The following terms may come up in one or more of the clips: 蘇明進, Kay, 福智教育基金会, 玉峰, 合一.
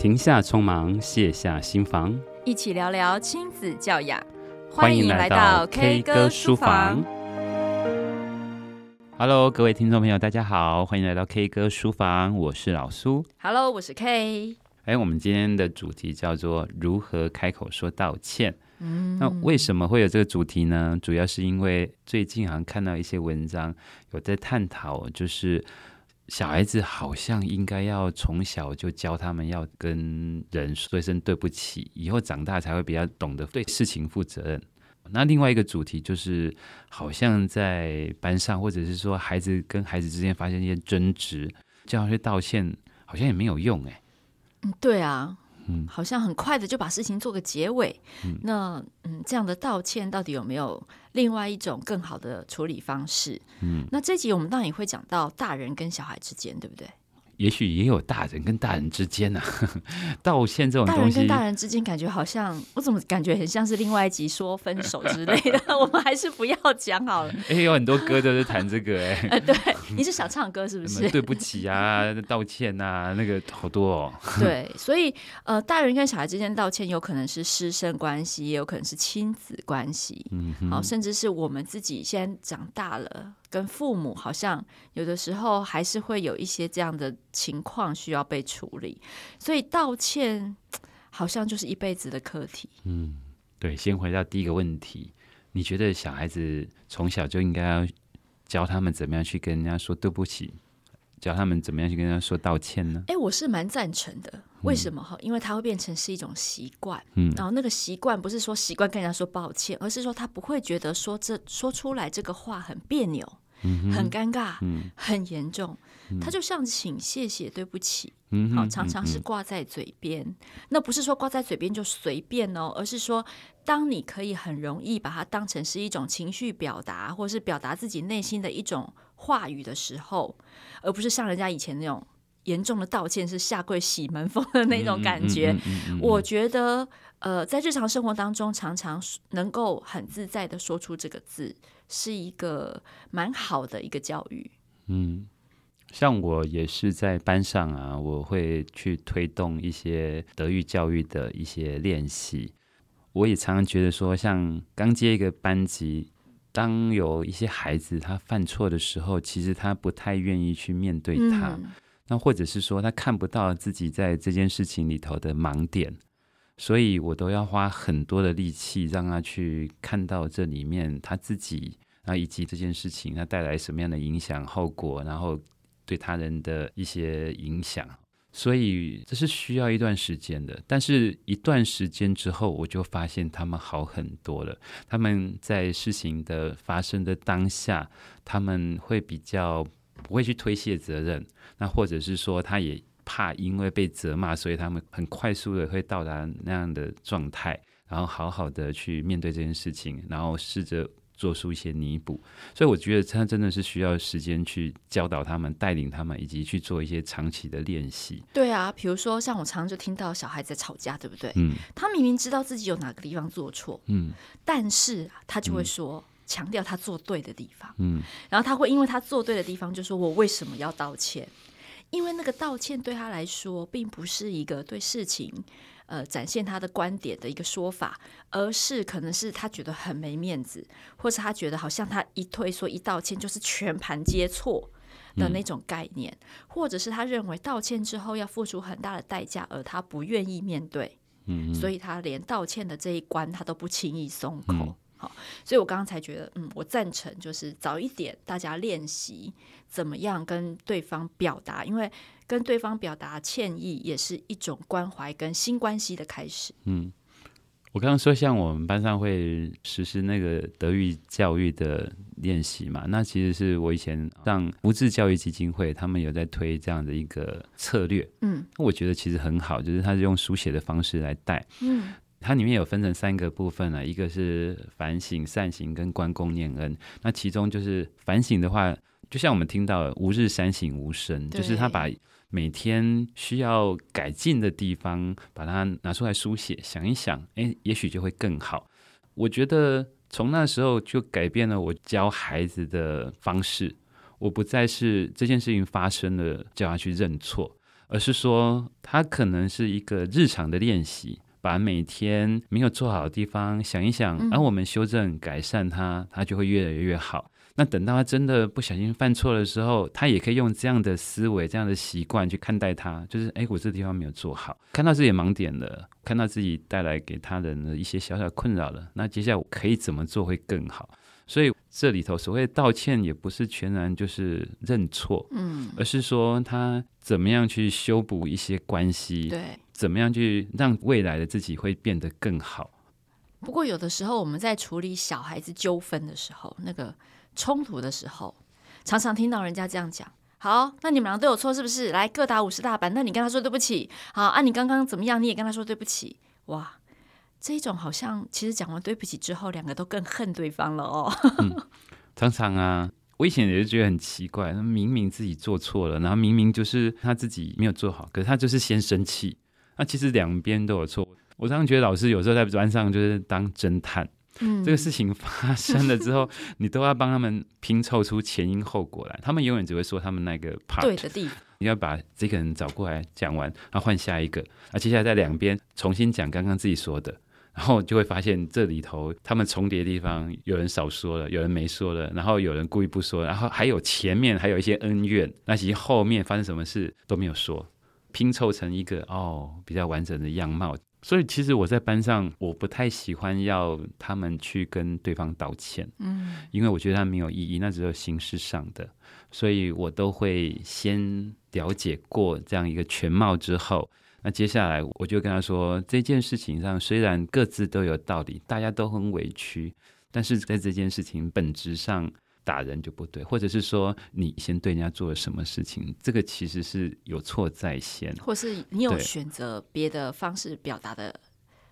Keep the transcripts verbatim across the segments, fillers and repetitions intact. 停下匆忙，卸下心防，一起聊聊亲子教养。欢迎来到 K 歌书房。Hello， 各位听众朋友，大家好，欢迎来到 K 歌书房，我是老苏。Hello， 我是 Kay。哎，我们今天的主题叫做如何开口说道歉。嗯，那为什么会有这个主题呢？主要是因为最近好像看到一些文章有在探讨，就是小孩子好像应该要从小就教他们要跟人说一声对不起，以后长大才会比较懂得对事情负责任。那另外一个主题就是好像在班上或者是说孩子跟孩子之间发生一些争执，叫他去道歉好像也没有用。哎、欸嗯、对啊，好像很快的就把事情做个结尾。嗯那嗯，这样的道歉到底有没有另外一种更好的处理方式？嗯，那这集我们当然也会讲到大人跟小孩之间，对不对？也许也有大人跟大人之间啊呵呵道歉这种东西，大人跟大人之间感觉好像，我怎么感觉很像是另外一集说分手之类的我们还是不要讲好了。哎、欸，有很多歌都是谈这个。哎、欸呃，对，你是想唱歌是不是？对不起啊，道歉啊，那个好多哦对，所以呃，大人跟小孩之间道歉有可能是师生关系，也有可能是亲子关系、嗯哦、甚至是我们自己现在长大了跟父母好像有的时候还是会有一些这样的情况需要被处理，所以道歉好像就是一辈子的课题。嗯，对，先回到第一个问题，你觉得小孩子从小就应该要教他们怎么样去跟人家说对不起，教他们怎么样去跟人家说道歉呢？哎，我是蛮赞成的。为什么？因为它会变成是一种习惯、嗯、然后那个习惯不是说习惯跟人家说抱歉，而是说他不会觉得说这说出来这个话很别扭、嗯、很尴尬、嗯、很严重、嗯、他就像请谢谢对不起、嗯哦、常常是挂在嘴边、嗯、那不是说挂在嘴边就随便哦，而是说当你可以很容易把它当成是一种情绪表达或是表达自己内心的一种话语的时候，而不是像人家以前那种严重的道歉是下跪洗门风的那种感觉、嗯嗯嗯嗯、我觉得、呃、在日常生活当中常常能够很自在的说出这个字是一个蛮好的一个教育。嗯，像我也是在班上啊，我会去推动一些德育教育的一些练习。我也常常觉得说像刚接一个班级，当有一些孩子他犯错的时候，其实他不太愿意去面对他、嗯那或者是说他看不到自己在这件事情里头的盲点，所以我都要花很多的力气让他去看到这里面他自己，然后以及这件事情他带来什么样的影响后果，然后对他人的一些影响，所以这是需要一段时间的。但是一段时间之后，我就发现他们好很多了。他们在事情的发生的当下，他们会比较不会去推卸责任，那或者是说他也怕因为被责骂，所以他们很快速的会到达那样的状态，然后好好的去面对这件事情，然后试着做出一些弥补。所以我觉得他真的是需要时间去教导他们，带领他们，以及去做一些长期的练习。对啊，比如说像我常常就听到小孩子吵架，对不对、嗯、他明明知道自己有哪个地方做错、嗯、但是他就会说、嗯强调他做对的地方、嗯、然后他会因为他做对的地方就说我为什么要道歉，因为那个道歉对他来说并不是一个对事情、呃、展现他的观点的一个说法，而是可能是他觉得很没面子，或是他觉得好像他一退缩一道歉就是全盘皆错的那种概念、嗯、或者是他认为道歉之后要付出很大的代价，而他不愿意面对、嗯、所以他连道歉的这一关他都不轻易松口、嗯好，所以我刚刚才觉得嗯，我赞成就是早一点大家练习怎么样跟对方表达，因为跟对方表达歉意也是一种关怀跟新关系的开始。嗯，我刚刚说像我们班上会实施那个德育教育的练习嘛，那其实是我以前让福智教育基金会他们有在推这样的一个策略。嗯，我觉得其实很好，就是他是用书写的方式来带。嗯，它里面有分成三个部分、啊、一个是反省、善行跟关公念恩。那其中就是反省的话，就像我们听到吾日三省吾身，就是他把每天需要改进的地方把它拿出来书写，想一想、欸、也许就会更好。我觉得从那时候就改变了我教孩子的方式，我不再是这件事情发生了叫他去认错，而是说它可能是一个日常的练习，把每天没有做好的地方想一想，然后、嗯啊、我们修正改善它，它就会越来越好。那等到他真的不小心犯错的时候，他也可以用这样的思维这样的习惯去看待他，就是哎，我这地方没有做好，看到自己的盲点了，看到自己带来给他人的一些小小困扰了，那接下来我可以怎么做会更好。所以这里头所谓道歉也不是全然就是认错、嗯、而是说他怎么样去修补一些关系，对，怎么样去让未来的自己会变得更好。不过有的时候我们在处理小孩子纠纷的时候，那个冲突的时候，常常听到人家这样讲，好，那你们俩都有错是不是，来各打五十大板，那你跟他说对不起，好啊，你刚刚怎么样，你也跟他说对不起。哇，这种好像其实讲完对不起之后，两个都更恨对方了哦、嗯、常常啊，我以前也是觉得很奇怪，明明自己做错了，然后明明就是他自己没有做好，可是他就是先生气，那其实两边都有错。我常常觉得老师有时候在班上就是当侦探，这个事情发生了之后你都要帮他们拼凑出前因后果来，他们永远只会说他们那个 part 对的地方，你要把这个人找过来讲完，然后换下一个，那接下来在两边重新讲刚刚自己说的，然后就会发现这里头他们重叠的地方，有人少说了，有人没说了，然后有人故意不说，然后还有前面还有一些恩怨，那其实后面发生什么事都没有说，拼凑成一个哦比较完整的样貌。所以其实我在班上我不太喜欢要他们去跟对方道歉、嗯、因为我觉得它没有意义，那只有形式上的，所以我都会先了解过这样一个全貌之后，那接下来我就跟他说，这件事情上虽然各自都有道理，大家都很委屈，但是在这件事情本质上打人就不对，或者是说你先对人家做了什么事情，这个其实是有错在先，或是你有选择别的方式表达的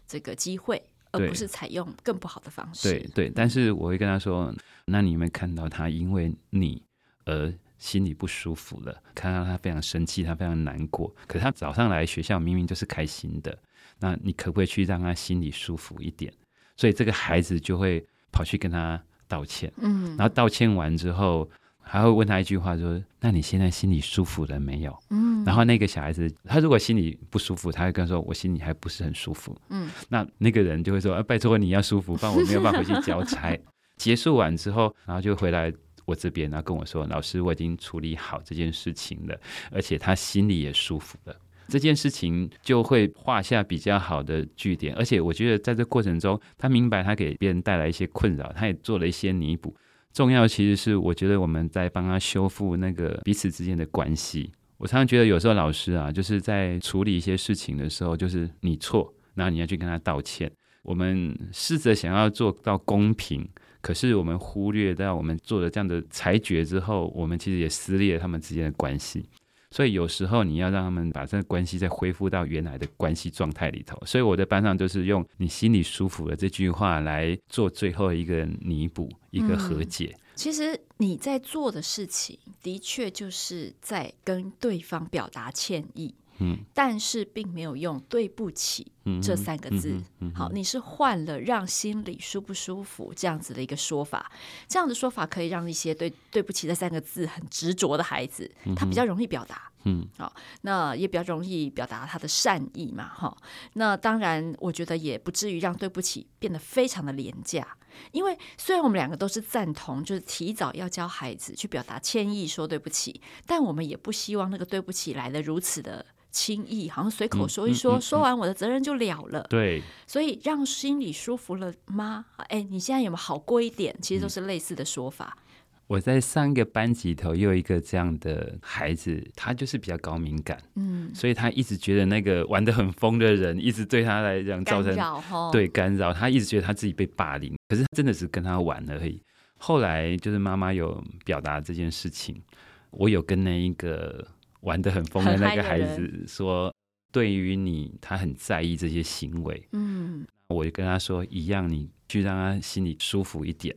这个机会，而不是采用更不好的方式。对对，但是我会跟他说，那你有没有看到他因为你而心里不舒服了，看到他非常生气，他非常难过，可是他早上来学校明明就是开心的，那你可不可以去让他心里舒服一点。所以这个孩子就会跑去跟他道歉，嗯，然后道歉完之后还会问他一句话，说那你现在心里舒服了没有，嗯，然后那个小孩子他如果心里不舒服，他会跟他说我心里还不是很舒服，嗯，那那个人就会说、啊、拜托你要舒服，不然我没有办法回去交差结束完之后，然后就回来我这边，然后跟我说，老师我已经处理好这件事情了，而且他心里也舒服了，这件事情就会画下比较好的句点。而且我觉得在这过程中他明白他给别人带来一些困扰，他也做了一些弥补，重要其实是我觉得我们在帮他修复那个彼此之间的关系。我常常觉得有时候老师啊，就是在处理一些事情的时候，就是你错，然后你要去跟他道歉，我们试着想要做到公平，可是我们忽略到我们做了这样的裁决之后，我们其实也撕裂了他们之间的关系。所以有时候你要让他们把这个关系再恢复到原来的关系状态里头，所以我的班上就是用你心里舒服了这句话来做最后一个弥补，一个和解、嗯、其实你在做的事情的确就是在跟对方表达歉意、嗯、但是并没有用对不起这三个字、嗯嗯嗯、好，你是换了让心里舒不舒服这样子的一个说法，这样的说法可以让一些 对, 对不起这三个字很执着的孩子，他比较容易表达，嗯，好，那也比较容易表达他的善意嘛，哈，那当然我觉得也不至于让对不起变得非常的廉价，因为虽然我们两个都是赞同就是提早要教孩子去表达歉意说对不起，但我们也不希望那个对不起来得如此的轻易，好像随口说一说、嗯嗯嗯、说完我的责任就了了，对，所以让心里舒服了吗，哎，你现在有没有好过一点，其实都是类似的说法、嗯、我在上一个班级头又有一个这样的孩子，他就是比较高敏感、嗯、所以他一直觉得那个玩得很疯的人一直对他来讲造成干扰、哦、对，干扰，他一直觉得他自己被霸凌，可是他真的只跟他玩而已。后来就是妈妈有表达这件事情，我有跟那一个玩得很疯的那个孩子说，对于你他很在意这些行为，嗯，我就跟他说一样，你去让他心里舒服一点。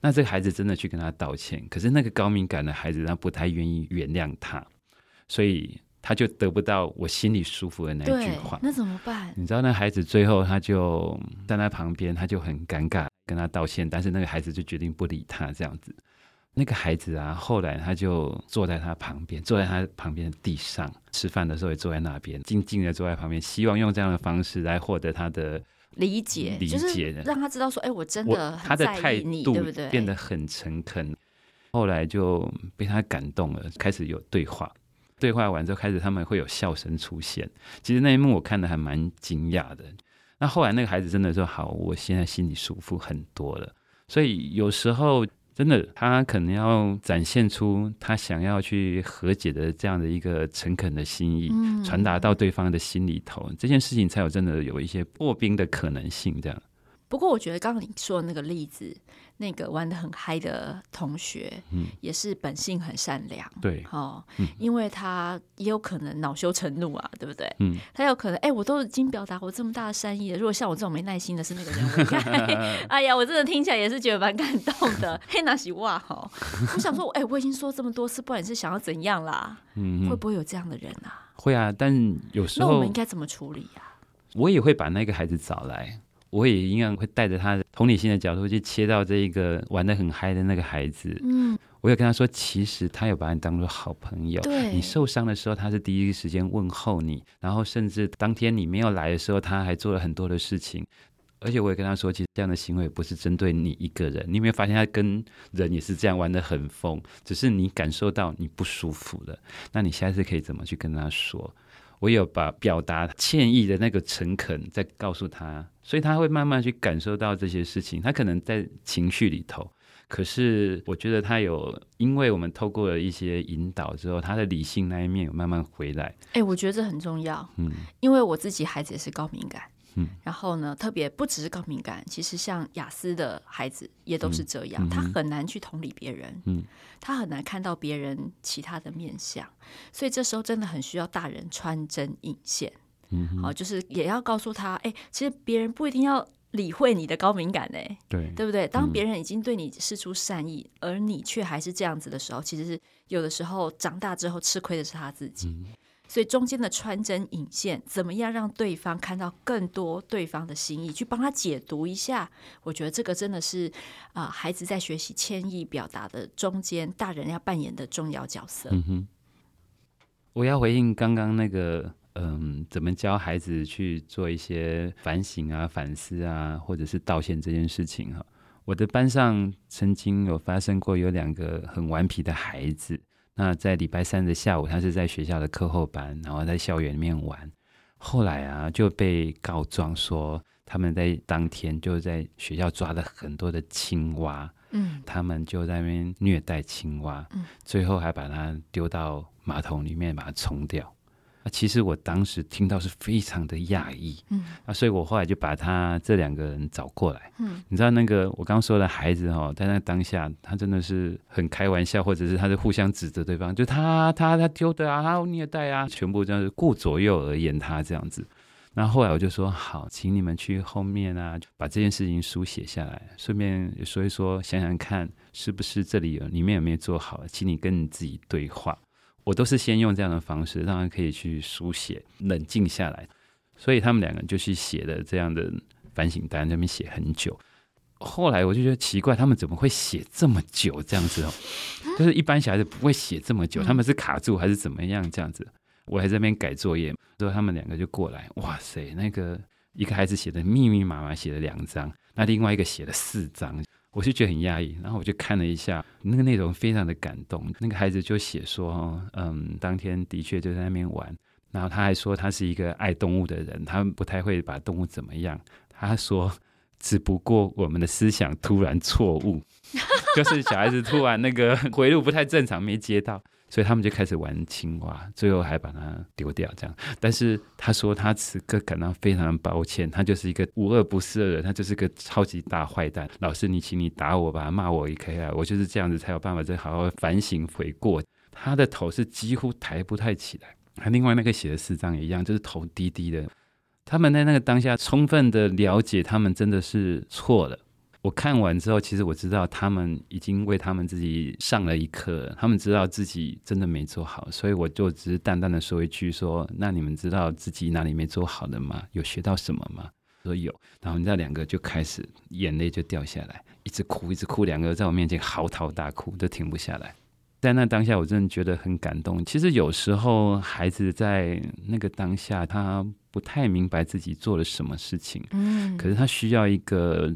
那这个孩子真的去跟他道歉，可是那个高敏感的孩子他不太愿意原谅他，所以他就得不到我心里舒服的那一句话。那怎么办？你知道那孩子最后他就站在旁边，他就很尴尬跟他道歉，但是那个孩子就决定不理他这样子。那个孩子啊，后来他就坐在他旁边，坐在他旁边的地上，吃饭的时候也坐在那边，静静的坐在旁边，希望用这样的方式来获得他的理解，理解就是让他知道说，哎、欸，我真的很在意你，对不对？变得很诚恳，后来就被他感动了，开始有对话。对话完之后，开始他们会有笑声出现。其实那一幕我看的还蛮惊讶的。那后来那个孩子真的说：“好，我现在心里舒服很多了。”所以有时候真的，他可能要展现出他想要去和解的这样的一个诚恳的心意，嗯、传达到对方的心里头，这件事情才有真的有一些破冰的可能性。这样。不过我觉得刚刚你说的那个例子，那个玩得很嗨的同学、嗯、也是本性很善良，对、哦嗯、因为他也有可能恼羞成怒啊，对不对、嗯、他有可能哎、欸，我都已经表达我这么大的善意了，如果像我这种没耐心的是那个人，我应该哎呀我真的听起来也是觉得蛮感动的嘿那是哇、哦、我想说哎、欸，我已经说这么多次，不然你是想要怎样啦、嗯、会不会有这样的人啊？会啊，但有时候那我们应该怎么处理啊？我也会把那个孩子找来，我也一样会带着他同理心的角度去切到这一个玩得很嗨的那个孩子、嗯、我有跟他说其实他有把你当作好朋友，你受伤的时候他是第一时间问候你，然后甚至当天你没有来的时候他还做了很多的事情，而且我也跟他说其实这样的行为不是针对你一个人，你有没有发现他跟人也是这样玩得很疯，只是你感受到你不舒服了，那你下次可以怎么去跟他说。我有把表达歉意的那个诚恳在告诉他，所以他会慢慢去感受到这些事情，他可能在情绪里头，可是我觉得他有因为我们透过了一些引导之后，他的理性那一面有慢慢回来、欸、我觉得这很重要、嗯、因为我自己孩子也是高敏感、嗯、然后呢特别不只是高敏感，其实像雅思的孩子也都是这样、嗯嗯、他很难去同理别人、嗯、他很难看到别人其他的面向，所以这时候真的很需要大人穿针引线、嗯哦、就是也要告诉他、欸、其实别人不一定要理会你的高敏感、欸、对， 对不对？当别人已经对你释出善意、嗯、而你却还是这样子的时候，其实有的时候长大之后吃亏的是他自己、嗯、所以中间的穿针引线怎么样让对方看到更多对方的心意，去帮他解读一下，我觉得这个真的是、呃、孩子在学习歉意表达的中间大人要扮演的重要角色。嗯哼，我要回应刚刚那个嗯，怎么教孩子去做一些反省啊、反思啊，或者是道歉这件事情哈。我的班上曾经有发生过有两个很顽皮的孩子，那在礼拜三的下午，他是在学校的课后班，然后在校园里面玩。后来啊，就被告状说他们在当天就在学校抓了很多的青蛙，嗯，他们就在那边虐待青蛙，嗯，最后还把它丢到马桶里面把它冲掉。其实我当时听到是非常的讶异、嗯啊、所以我后来就把他这两个人找过来、嗯、你知道那个我刚说的孩子、哦、在那当下他真的是很开玩笑，或者是他是互相指责对方，就他他他丢的啊，他虐待啊，全部这样子顾左右而言他这样子。那后来我就说好，请你们去后面啊把这件事情书写下来，顺便也说一说，想想看是不是这里有里面有没有做好，请你跟你自己对话。我都是先用这样的方式让他可以去书写，冷静下来，所以他们两个人就去写了这样的反省单，在那边写很久。后来我就觉得奇怪，他们怎么会写这么久这样子、哦、就是一般小孩子不会写这么久，他们是卡住还是怎么样这样子。我还在那边改作业，之后他们两个就过来，哇塞，那个一个孩子写的密密麻麻写了两张，那另外一个写了四张，我就觉得很压抑。然后我就看了一下那个内容，非常的感动。那个孩子就写说嗯，当天的确就在那边玩，然后他还说他是一个爱动物的人，他不太会把动物怎么样，他说只不过我们的思想突然错误就是小孩子突然那个回路不太正常，没接到，所以他们就开始玩青蛙，最后还把它丢掉这样。但是他说他此刻感到非常抱歉，他就是一个无恶不赦的人，他就是个超级大坏蛋，老师你请你打我吧，骂我也可以啊，我就是这样子才有办法再好好反省悔过。他的头是几乎抬不太起来，他另外那个写的四张也一样，就是头低低的。他们在那个当下充分的了解他们真的是错了。我看完之后，其实我知道他们已经为他们自己上了一课了，他们知道自己真的没做好，所以我就只是淡淡的说一句说，那你们知道自己哪里没做好的吗？有学到什么吗？说有，然后那两个就开始眼泪就掉下来，一直哭一直哭，两个在我面前嚎啕大哭都停不下来。在那当下我真的觉得很感动。其实有时候孩子在那个当下他不太明白自己做了什么事情，嗯，可是他需要一个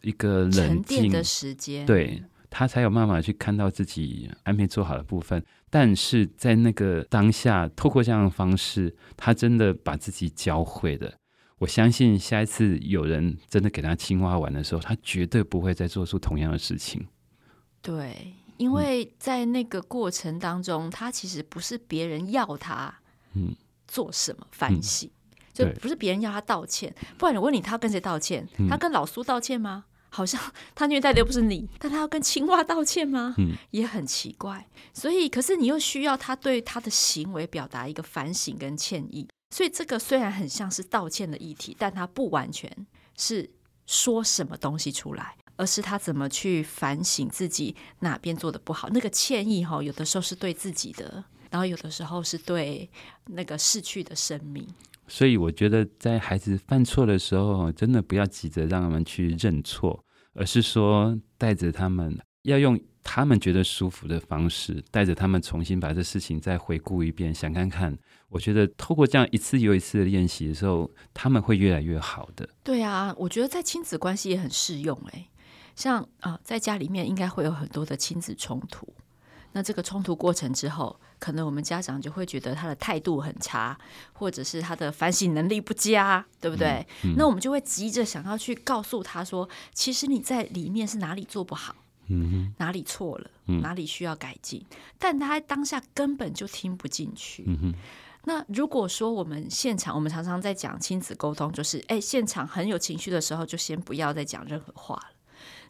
一个冷静沉淀的时间，对，他才有办法去看到自己还没做好的部分。但是在那个当下透过这样的方式，他真的把自己教会了。我相信下一次有人真的给他青蛙玩的时候，他绝对不会再做出同样的事情。对，因为在那个过程当中，嗯，他其实不是别人要他做什么反省，嗯，就不是别人要他道歉。不然我问你，他跟谁道歉？嗯，他跟老苏道歉吗？好像他虐待的又不是你，但他要跟青蛙道歉吗？嗯，也很奇怪。所以可是你又需要他对他的行为表达一个反省跟歉意，所以这个虽然很像是道歉的议题，但他不完全是说什么东西出来，而是他怎么去反省自己哪边做的不好。那个歉意有的时候是对自己的，然后有的时候是对那个逝去的生命。所以我觉得在孩子犯错的时候，真的不要急着让他们去认错，而是说带着他们，要用他们觉得舒服的方式，带着他们重新把这事情再回顾一遍，想看看。我觉得透过这样一次又一次的练习的时候，他们会越来越好的。对啊，我觉得在亲子关系也很适用。欸，像、呃、在家里面应该会有很多的亲子冲突，那这个冲突过程之后，可能我们家长就会觉得他的态度很差，或者是他的反省能力不佳，对不对？嗯嗯，那我们就会急着想要去告诉他说，其实你在里面是哪里做不好，嗯，哪里错了，嗯，哪里需要改进，但他当下根本就听不进去。嗯，那如果说我们现场，我们常常在讲亲子沟通，就是哎，现场很有情绪的时候，就先不要再讲任何话了。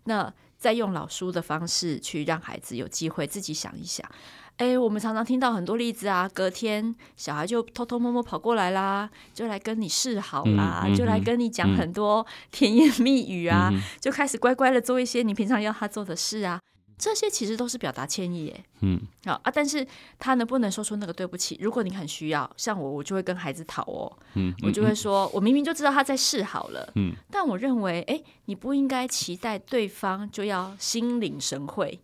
那再用老书的方式去让孩子有机会自己想一想。哎，我们常常听到很多例子啊，隔天小孩就偷偷摸摸跑过来啦，就来跟你示好啦，嗯嗯，就来跟你讲很多甜言蜜语啊，嗯，就开始乖乖的做一些你平常要他做的事啊，这些其实都是表达歉意耶。嗯，啊，但是他能不能说出那个对不起？如果你很需要，像我，我就会跟孩子讨哦，嗯，我就会说，我明明就知道他在示好了，嗯，但我认为，哎，你不应该期待对方就要心领神会。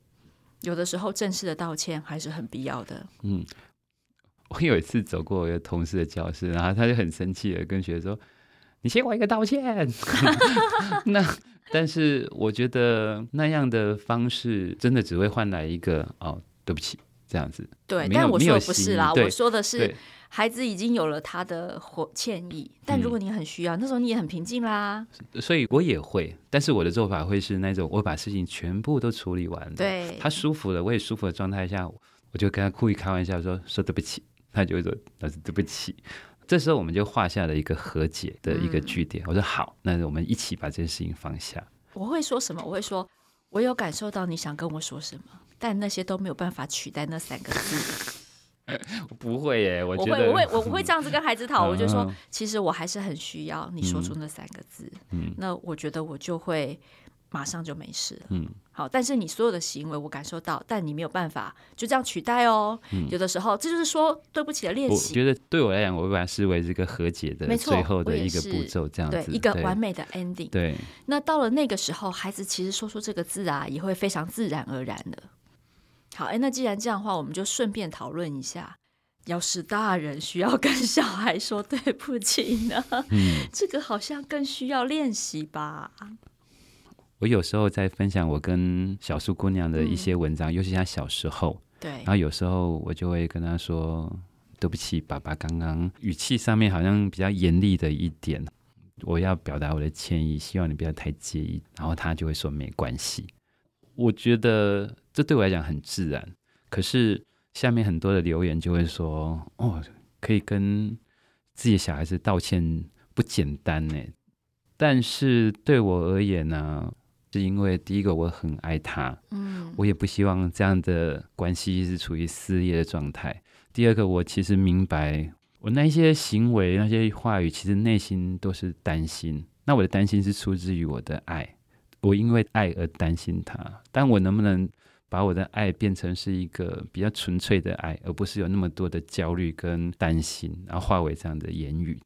有的时候正式的道歉还是很必要的。嗯，我有一次走过我的同事的教室，然后他就很生气的跟学生说：“你先我一个道歉。”那但是我觉得那样的方式真的只会换来一个哦，对不起这样子。对，但我说的不是啦，我说的是孩子已经有了他的歉意，但如果你很需要，嗯，那时候你也很平静啦。所以我也会，但是我的做法会是那种我把事情全部都处理完了，对，他舒服了，我也舒服的状态下，我就跟他故意开玩笑说说对不起，他就会说那是对不起。这时候我们就画下了一个和解的一个句点，嗯，我说好，那我们一起把这件事情放下。我会说什么？我会说我有感受到你想跟我说什么，但那些都没有办法取代那三个字。我不会耶，我觉得我 会, 我, 会我会这样子跟孩子讨，我就说其实我还是很需要你说出那三个字，嗯，那我觉得我就会马上就没事了，嗯，好，但是你所有的行为我感受到，但你没有办法就这样取代哦，嗯，有的时候这就是说对不起的练习。我觉得对我来讲，我会把它视为这个和解的最后的一个步骤，这样子，对，一个完美的 ending。 对，那到了那个时候，孩子其实说出这个字啊，也会非常自然而然的。好，那既然这样的话，我们就顺便讨论一下，要是大人需要跟小孩说对不起呢，嗯，这个好像更需要练习吧。我有时候在分享我跟小树姑娘的一些文章，嗯，尤其她小时候，对，然后有时候我就会跟她说对不起，爸爸刚刚语气上面好像比较严厉的一点，我要表达我的歉意，希望你不要太介意。然后她就会说没关系。我觉得这对我来讲很自然，可是下面很多的留言就会说，哦，可以跟自己的小孩子道歉不简单耶。但是对我而言呢，是因为第一个我很爱他，嗯，我也不希望这样的关系是处于撕裂的状态。第二个，我其实明白我那些行为那些话语其实内心都是担心，那我的担心是出自于我的爱，我因为爱而担心他，但我能不能把我的爱变成是一个比较纯粹的爱，而不是有那么多的焦虑跟担心，然后化为这样的言语。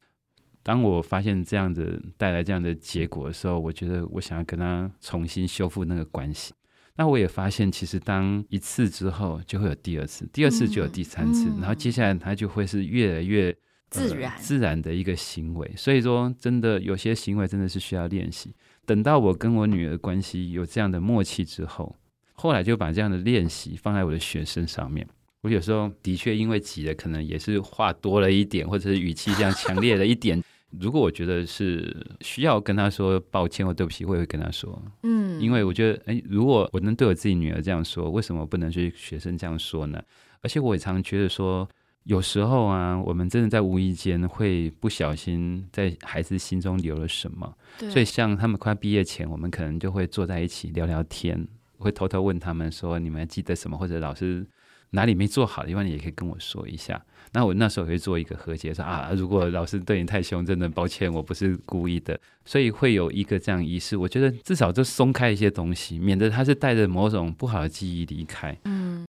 当我发现这样的带来这样的结果的时候，我觉得我想要跟他重新修复那个关系。那我也发现其实当一次之后就会有第二次，第二次就有第三次、嗯、然后接下来它就会是越来越、呃、自然自然的一个行为。所以说真的有些行为真的是需要练习。等到我跟我女儿关系有这样的默契之后，后来就把这样的练习放在我的学生上面。我有时候的确因为急了，可能也是话多了一点，或者是语气这样强烈了一点如果我觉得是需要跟他说抱歉或对不起，我也会跟他说。嗯，因为我觉得、欸、如果我能对我自己女儿这样说，为什么不能对学生这样说呢？而且我也常觉得说，有时候啊，我们真的在无意间会不小心在孩子心中留了什么。所以像他们快毕业前，我们可能就会坐在一起聊聊天，会偷偷问他们说你们还记得什么，或者老师哪里没做好的地方你也可以跟我说一下。那我那时候会做一个和解，说啊，如果老师对你太凶，真的抱歉，我不是故意的。所以会有一个这样仪式，我觉得至少就松开一些东西，免得他是带着某种不好的记忆离开。嗯，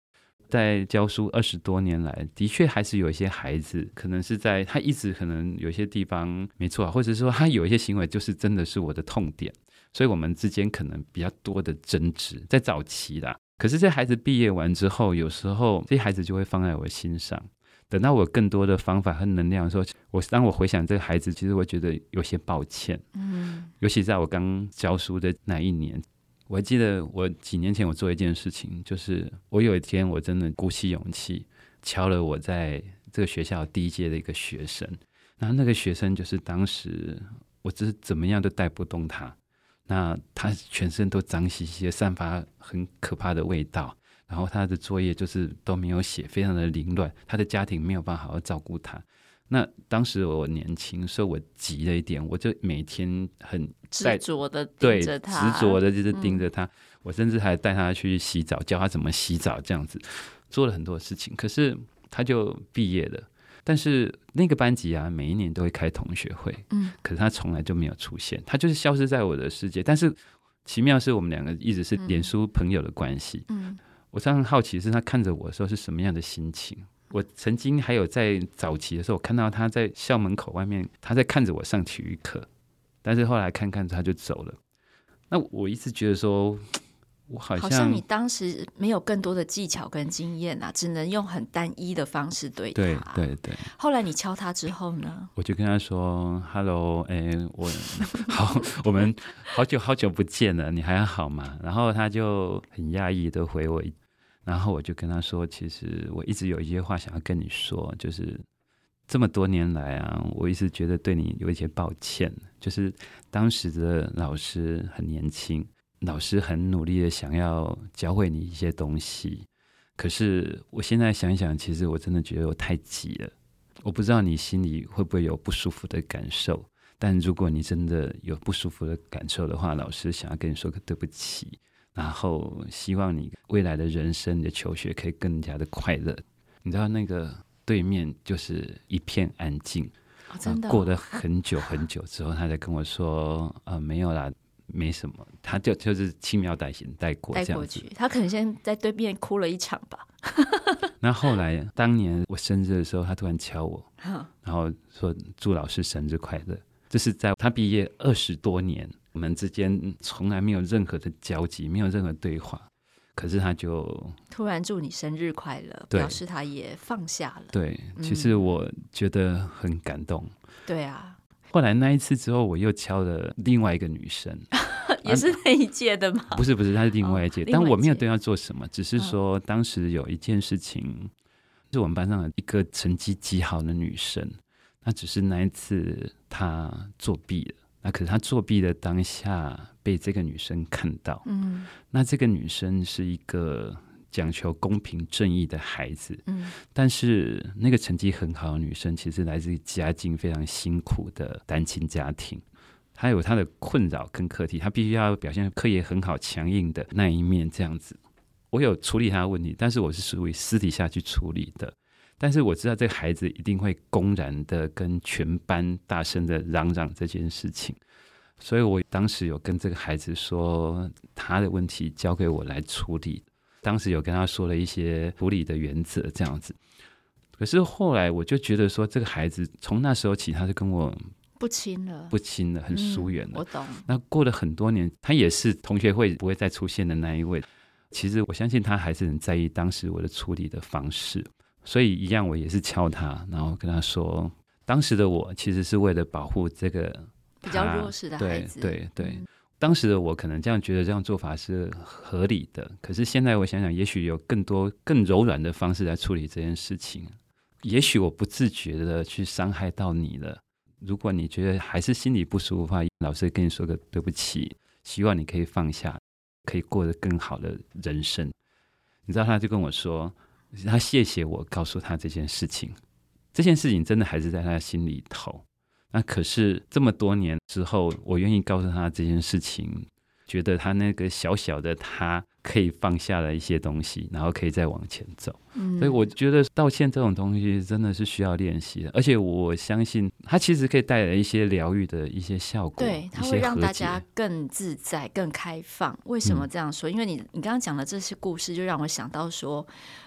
在教书二十多年来，的确还是有一些孩子可能是在他一直可能有些地方没错，或者说他有一些行为就是真的是我的痛点，所以我们之间可能比较多的争执在早期啦。可是这孩子毕业完之后，有时候这孩子就会放在我心上。等到我更多的方法和能量的时候，我当我回想这个孩子，其实我觉得有些抱歉。嗯，尤其在我刚教书的那一年，我还记得我几年前我做一件事情，就是我有一天我真的鼓起勇气敲了我在这个学校第一届的一个学生。然后那个学生就是当时我就是怎么样都带不动他，那他全身都脏兮兮的，散发很可怕的味道，然后他的作业就是都没有写，非常的凌乱，他的家庭没有办法好好照顾他。那当时我年轻，所以我急了一点，我就每天很执着的盯着他，执着的就是盯着他、嗯、我甚至还带他去洗澡，教他怎么洗澡，这样子做了很多事情。可是他就毕业了，但是那个班级啊，每一年都会开同学会、嗯、可是他从来就没有出现，他就是消失在我的世界。但是奇妙是我们两个一直是脸书朋友的关系、嗯嗯、我常常好奇是他看着我的时候是什么样的心情。我曾经还有在早期的时候，我看到他在校门口外面，他在看着我上体育课，但是后来看看他就走了。那我一直觉得说我好像，好像你当时没有更多的技巧跟经验啊，只能用很单一的方式对他。对对对。后来你敲他之后呢？我就跟他说 ：“Hello， 哎、欸，我好，我们好久好久不见了，你还好吗？”然后他就很讶异的回我，然后我就跟他说：“其实我一直有一些话想要跟你说，就是这么多年来啊，我一直觉得对你有一些抱歉，就是当时的老师很年轻。”老师很努力的想要教会你一些东西，可是我现在想想，其实我真的觉得我太急了。我不知道你心里会不会有不舒服的感受，但如果你真的有不舒服的感受的话，老师想要跟你说个对不起，然后希望你未来的人生，你的求学可以更加的快乐。你知道那个对面就是一片安静、哦真的哦、过了很久很久之后，他才跟我说、呃、没有啦，没什么，他就就是轻描淡写带过这样子。他可能先在对面哭了一场吧。那后来当年我生日的时候，他突然敲我，然后说祝老师生日快乐。这是在他毕业二十多年，我们之间从来没有任何的交集，没有任何对话，可是他就突然祝你生日快乐，表示他也放下了。对、嗯、其实我觉得很感动。对啊，后来那一次之后，我又敲了另外一个女生也是那一届的吗？啊、不是不是，她是另外一届、哦、但我没有对她做什么，只是说当时有一件事情、哦、是我们班上的一个成绩极好的女生，那只是那一次她作弊了。那可是她作弊的当下被这个女生看到、嗯、那这个女生是一个讲求公平正义的孩子、嗯、但是那个成绩很好的女生其实来自于家境非常辛苦的单亲家庭，她有她的困扰跟课题，她必须要表现课业很好强硬的那一面这样子。我有处理她的问题，但是我是属于私底下去处理的，但是我知道这个孩子一定会公然的跟全班大声的嚷嚷这件事情，所以我当时有跟这个孩子说他的问题交给我来处理，当时有跟他说了一些处理的原则这样子。可是后来我就觉得说这个孩子从那时候起他就跟我不亲了，不亲了，很疏远了、嗯、我懂。那过了很多年，他也是同学会不会再出现的那一位，其实我相信他还是很在意当时我的处理的方式，所以一样我也是敲他，然后跟他说当时的我其实是为了保护这个比较弱势的孩子，对对对、嗯，当时的我可能这样觉得这样做法是合理的，可是现在我想想也许有更多更柔软的方式来处理这件事情，也许我不自觉的去伤害到你了，如果你觉得还是心里不舒服的话，老师跟你说个对不起，希望你可以放下，可以过得更好的人生。你知道他就跟我说他谢谢我告诉他这件事情，这件事情真的还是在他心里头，那可是这么多年之后我愿意告诉他这件事情，觉得他那个小小的他可以放下了一些东西，然后可以再往前走、嗯、所以我觉得道歉这种东西真的是需要练习的，而且我相信它其实可以带来一些疗愈的一些效果，对，它会让大家更自在更开放。为什么这样说、嗯、因为你你刚刚讲的这些故事就让我想到说，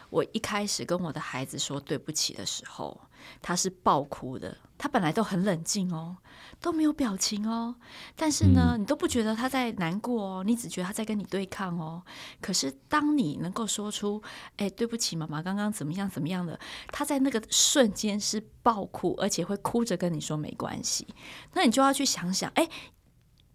我一开始跟我的孩子说对不起的时候，他是爆哭的，他本来都很冷静哦，都没有表情哦，但是呢、嗯、你都不觉得他在难过哦，你只觉得他在跟你对抗哦。可是当你能够说出哎、欸，对不起妈妈刚刚怎么样怎么样的，他在那个瞬间是爆哭，而且会哭着跟你说没关系，那你就要去想想哎、欸，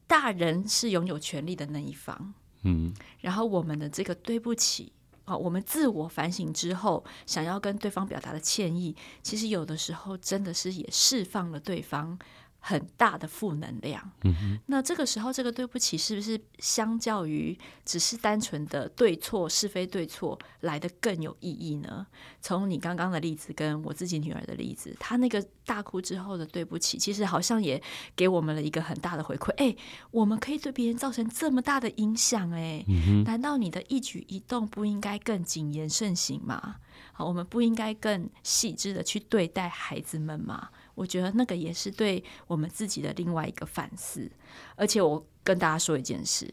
大人是拥有权利的那一方、嗯、然后我们的这个对不起哦、我们自我反省之后想要跟对方表达的歉意，其实有的时候真的是也释放了对方很大的负能量、嗯、那这个时候这个对不起是不是相较于只是单纯的对错是非对错来得更有意义呢？从你刚刚的例子跟我自己女儿的例子，她那个大哭之后的对不起其实好像也给我们了一个很大的回馈，哎、欸，我们可以对别人造成这么大的影响、欸嗯、难道你的一举一动不应该更谨言慎行吗？好，我们不应该更细致的去对待孩子们吗？我觉得那个也是对我们自己的另外一个反思。而且我跟大家说一件事，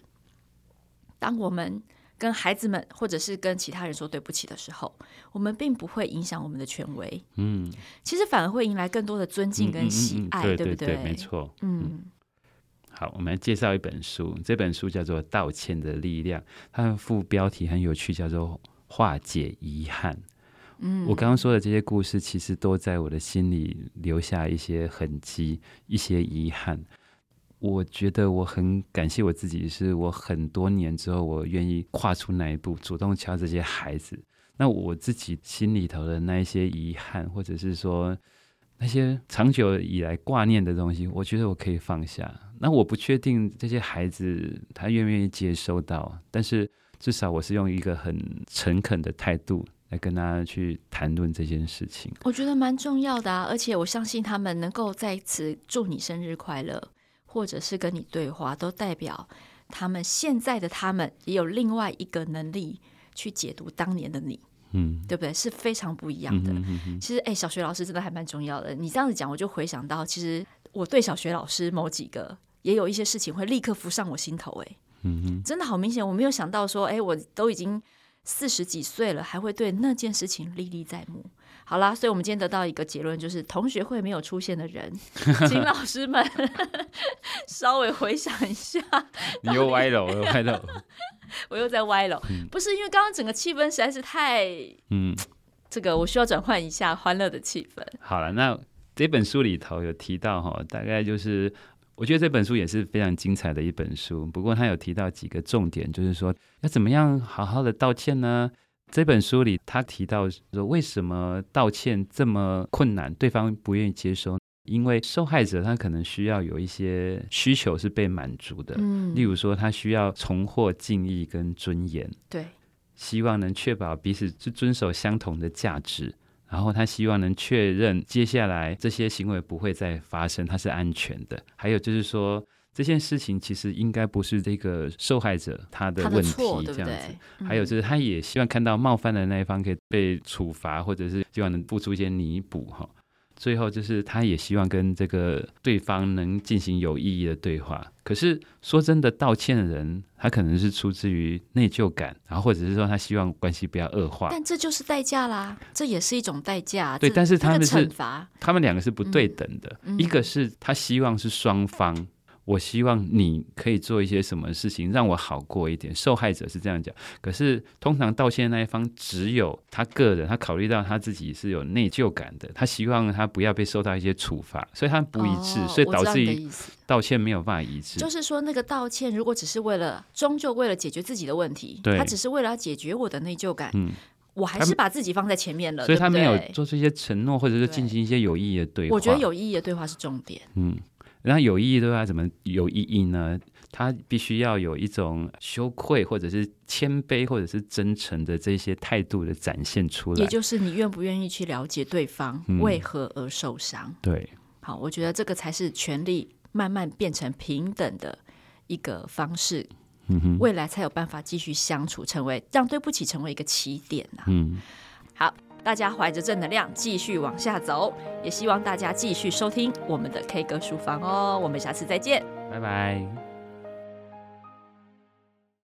当我们跟孩子们或者是跟其他人说对不起的时候，我们并不会影响我们的权威、嗯、其实反而会迎来更多的尊敬跟喜爱、嗯嗯嗯、对不 对, 对, 对, 对没错、嗯、好，我们来介绍一本书，这本书叫做《道歉的力量》，它的副标题很有趣，叫做化解遗憾。我刚刚说的这些故事其实都在我的心里留下一些痕迹，一些遗憾。我觉得我很感谢我自己，是我很多年之后我愿意跨出那一步，主动敲这些孩子。那我自己心里头的那一些遗憾，或者是说那些长久以来挂念的东西，我觉得我可以放下。那我不确定这些孩子他愿不愿意接收到，但是至少我是用一个很诚恳的态度来跟他去谈论这件事情，我觉得蛮重要的啊！而且我相信他们能够在此祝你生日快乐，或者是跟你对话，都代表他们现在的他们也有另外一个能力去解读当年的你，嗯，对不对？是非常不一样的。嗯、哼哼其实，哎、欸，小学老师真的还蛮重要的。你这样子讲，我就回想到，其实我对小学老师某几个也有一些事情会立刻浮上我心头、欸。哎，嗯，真的好明显，我没有想到说，哎、欸，我都已经四十几岁了，还会对那件事情历历在目。好啦，所以我们今天得到一个结论，就是同学会没有出现的人，请老师们稍微回想一下。你又歪楼了，歪楼，我又在歪楼、嗯。不是因为刚刚整个气氛实在是太，嗯，这个我需要转换一下欢乐的气氛。好了，那这本书里头有提到哈，大概就是。我觉得这本书也是非常精彩的一本书，不过他有提到几个重点，就是说要怎么样好好的道歉呢？这本书里他提到说，为什么道歉这么困难，对方不愿意接收，因为受害者他可能需要有一些需求是被满足的、嗯、例如说他需要重获敬意跟尊严，对，希望能确保彼此是遵守相同的价值，然后他希望能确认接下来这些行为不会再发生，它是安全的。还有就是说这件事情其实应该不是这个受害者他的问题，这样子，对不对、嗯、还有就是他也希望看到冒犯的那一方可以被处罚，或者是希望能付出一些弥补。最后就是他也希望跟这个对方能进行有意义的对话。可是说真的，道歉的人他可能是出自于内疚感，然后或者是说他希望关系不要恶化，但这就是代价啦，这也是一种代价。对，但是他们是、这个、惩罚，他们两个是不对等的、嗯、一个是他希望是双方、嗯、我希望你可以做一些什么事情让我好过一点，受害者是这样讲。可是通常道歉的那一方只有他个人，他考虑到他自己是有内疚感的，他希望他不要被受到一些处罚，所以他不一致、哦、所以导致于道歉没有办法一致。就是说那个道歉如果只是为了终究为了解决自己的问题，他只是为了要解决我的内疚感、嗯、我还是把自己放在前面了，所以他没有做出一些承诺，或者是进行一些有意义的对话。我觉得有意义的对话是重点。嗯，然后有意义对吧？怎么有意义呢？他必须要有一种羞愧或者是谦卑或者是真诚的这些态度的展现出来，也就是你愿不愿意去了解对方为何而受伤、嗯、对。好，我觉得这个才是权利慢慢变成平等的一个方式、嗯、哼，未来才有办法继续相处，成为让对不起成为一个起点、啊嗯、好，大家怀着正能量继续往下走，也希望大家继续收听我们的 K 歌书房哦，我们下次再见，拜拜。